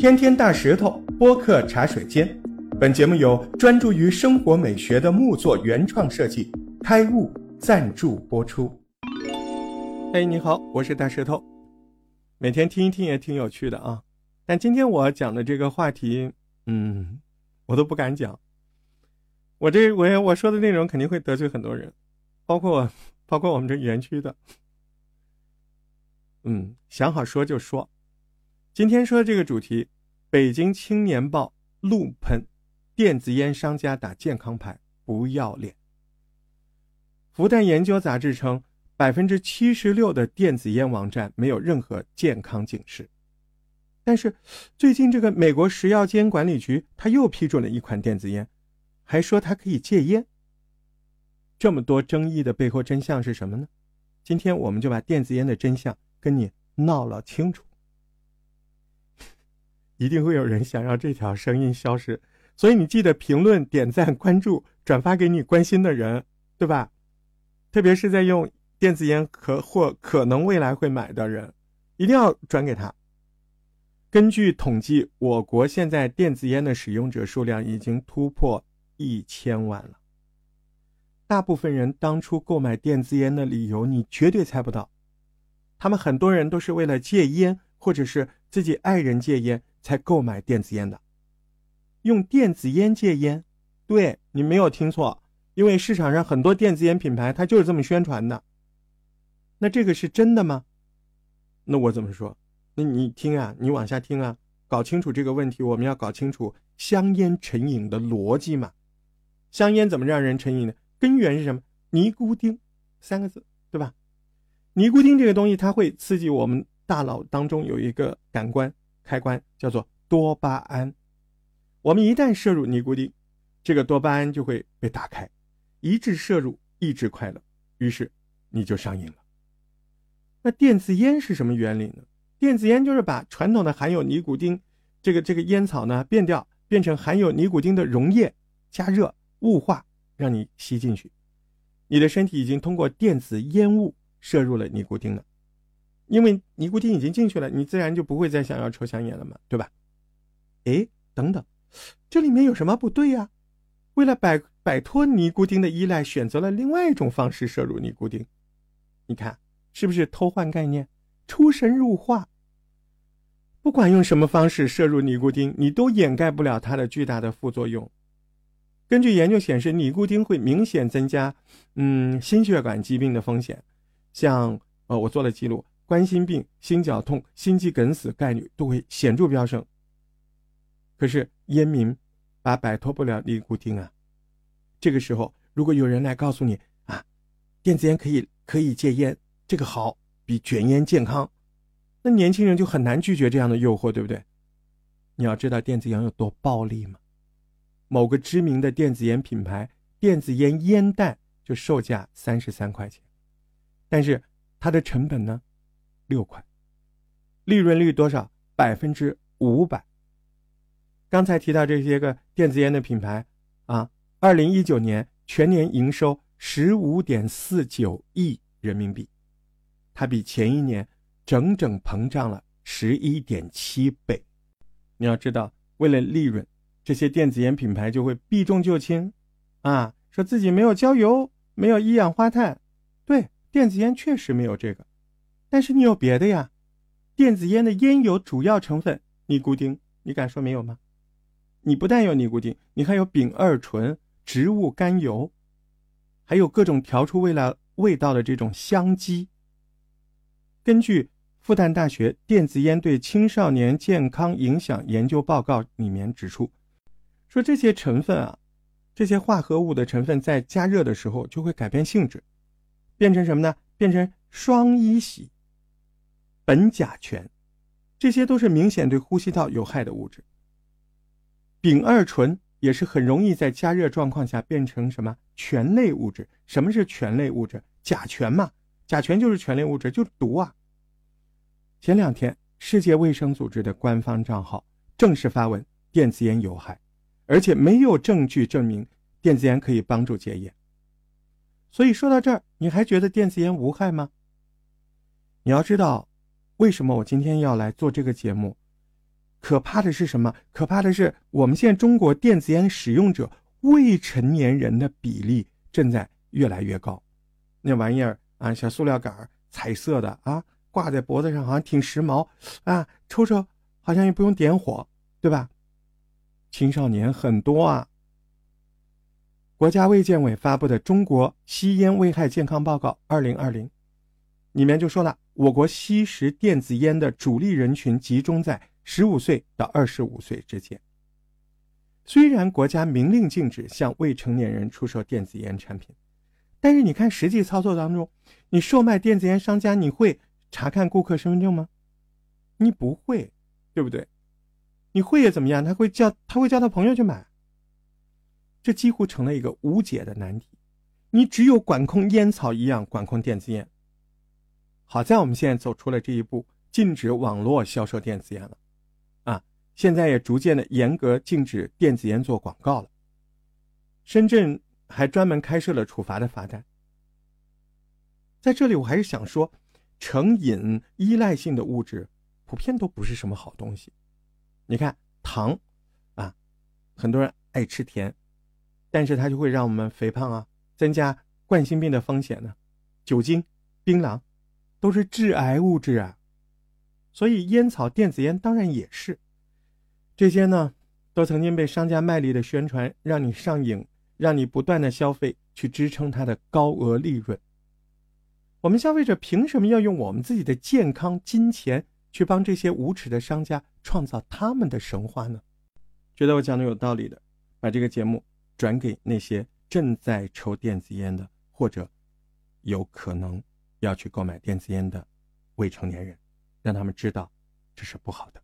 天天大石头播客茶水间。本节目由专注于生活美学的木作原创设计开悟赞助播出。嘿，你好，我是大石头。每天听一听也挺有趣的啊，但今天我讲的这个话题，我都不敢讲。我说的内容肯定会得罪很多人，包括我们这园区的。想好说就说。今天说的这个主题，北京青年报怒喷电子烟商家打健康牌不要脸。复旦研究杂志称 76% 的电子烟网站没有任何健康警示。但是最近这个美国食药监管理局它又批准了一款电子烟，还说它可以戒烟。这么多争议的背后真相是什么呢？今天我们就把电子烟的真相跟你闹了清楚。一定会有人想让这条声音消失，所以你记得评论、点赞、关注、转发给你关心的人，对吧？特别是在用电子烟或可能未来会买的人，一定要转给他。根据统计，我国现在电子烟的使用者数量已经突破1000万了。大部分人当初购买电子烟的理由，你绝对猜不到。他们很多人都是为了戒烟，或者是自己爱人戒烟才购买电子烟的。用电子烟戒烟，对，你没有听错，因为市场上很多电子烟品牌它就是这么宣传的。那这个是真的吗？那我怎么说？那你听啊，你往下听啊，搞清楚这个问题，我们要搞清楚香烟成瘾的逻辑嘛。香烟怎么让人成瘾呢？根源是什么？尼古丁三个字，对吧？尼古丁这个东西它会刺激我们大脑当中有一个感官开关叫做多巴胺。我们一旦摄入尼古丁，这个多巴胺就会被打开，一致摄入一致快乐，于是你就上瘾了。那电子烟是什么原理呢？电子烟就是把传统的含有尼古丁这个烟草呢变掉，变成含有尼古丁的溶液，加热雾化让你吸进去。你的身体已经通过电子烟雾摄入了尼古丁了，因为尼古丁已经进去了，你自然就不会再想要抽香烟了嘛，对吧？等等，这里面有什么不对呀？为了摆脱尼古丁的依赖，选择了另外一种方式摄入尼古丁。你看，是不是偷换概念，出神入化？不管用什么方式摄入尼古丁，你都掩盖不了它的巨大的副作用。根据研究显示，尼古丁会明显增加心血管疾病的风险，像我做了记录，冠心病、心绞痛、心肌梗死概率都会显著飙升。可是烟民把摆脱不了尼古丁啊。这个时候如果有人来告诉你啊，电子烟可以戒烟，这个好，比卷烟健康，那年轻人就很难拒绝这样的诱惑，对不对？你要知道电子烟有多暴利吗？某个知名的电子烟品牌电子烟烟弹就售价33块钱，但是它的成本呢6块，利润率多少？500%。刚才提到这些个电子烟的品牌啊，2019年全年营收 15.49 亿人民币，它比前一年整整膨胀了 11.7 倍。你要知道，为了利润，这些电子烟品牌就会避重就轻啊，说自己没有焦油，没有一氧化碳。对，电子烟确实没有这个。但是你有别的呀，电子烟的烟油主要成分尼古丁，你敢说没有吗？你不但有尼古丁，你还有丙二醇、植物甘油，还有各种调出味道的这种香基。根据复旦大学电子烟对青少年健康影响研究报告里面指出，说这些成分啊，这些化合物的成分在加热的时候就会改变性质，变成什么呢？变成双乙酰、苯甲醛，这些都是明显对呼吸道有害的物质。丙二醇也是很容易在加热状况下变成什么？醛类物质。什么是醛类物质？甲醛嘛，甲醛就是醛类物质，就是毒啊。前两天，世界卫生组织的官方账号正式发文，电子烟有害，而且没有证据证明电子烟可以帮助戒烟。所以说到这儿，你还觉得电子烟无害吗？你要知道，为什么我今天要来做这个节目，可怕的是什么？可怕的是我们现在中国电子烟使用者未成年人的比例正在越来越高。那玩意儿啊，小塑料杆彩色的啊，挂在脖子上好像挺时髦啊，抽抽好像也不用点火，对吧？青少年很多啊。国家卫健委发布的《中国吸烟危害健康报告2020》里面就说了，我国吸食电子烟的主力人群集中在15岁到25岁之间。虽然国家明令禁止向未成年人出售电子烟产品，但是你看实际操作当中，你售卖电子烟商家，你会查看顾客身份证吗？你不会，对不对？你会也怎么样？他会叫他朋友去买。这几乎成了一个无解的难题，你只有管控烟草一样管控电子烟。好在我们现在走出了这一步，禁止网络销售电子烟了啊！现在也逐渐的严格禁止电子烟做广告了。深圳还专门开设了处罚的罚单。在这里我还是想说，成瘾依赖性的物质普遍都不是什么好东西。你看糖啊，很多人爱吃甜，但是它就会让我们肥胖啊，增加冠心病的风险呢。酒精、槟榔都是致癌物质啊，所以烟草、电子烟当然也是。这些呢，都曾经被商家卖力的宣传，让你上瘾，让你不断的消费，去支撑它的高额利润。我们消费者凭什么要用我们自己的健康、金钱去帮这些无耻的商家创造他们的神话呢？觉得我讲的有道理的，把这个节目转给那些正在抽电子烟的，或者有可能要去购买电子烟的未成年人，让他们知道这是不好的。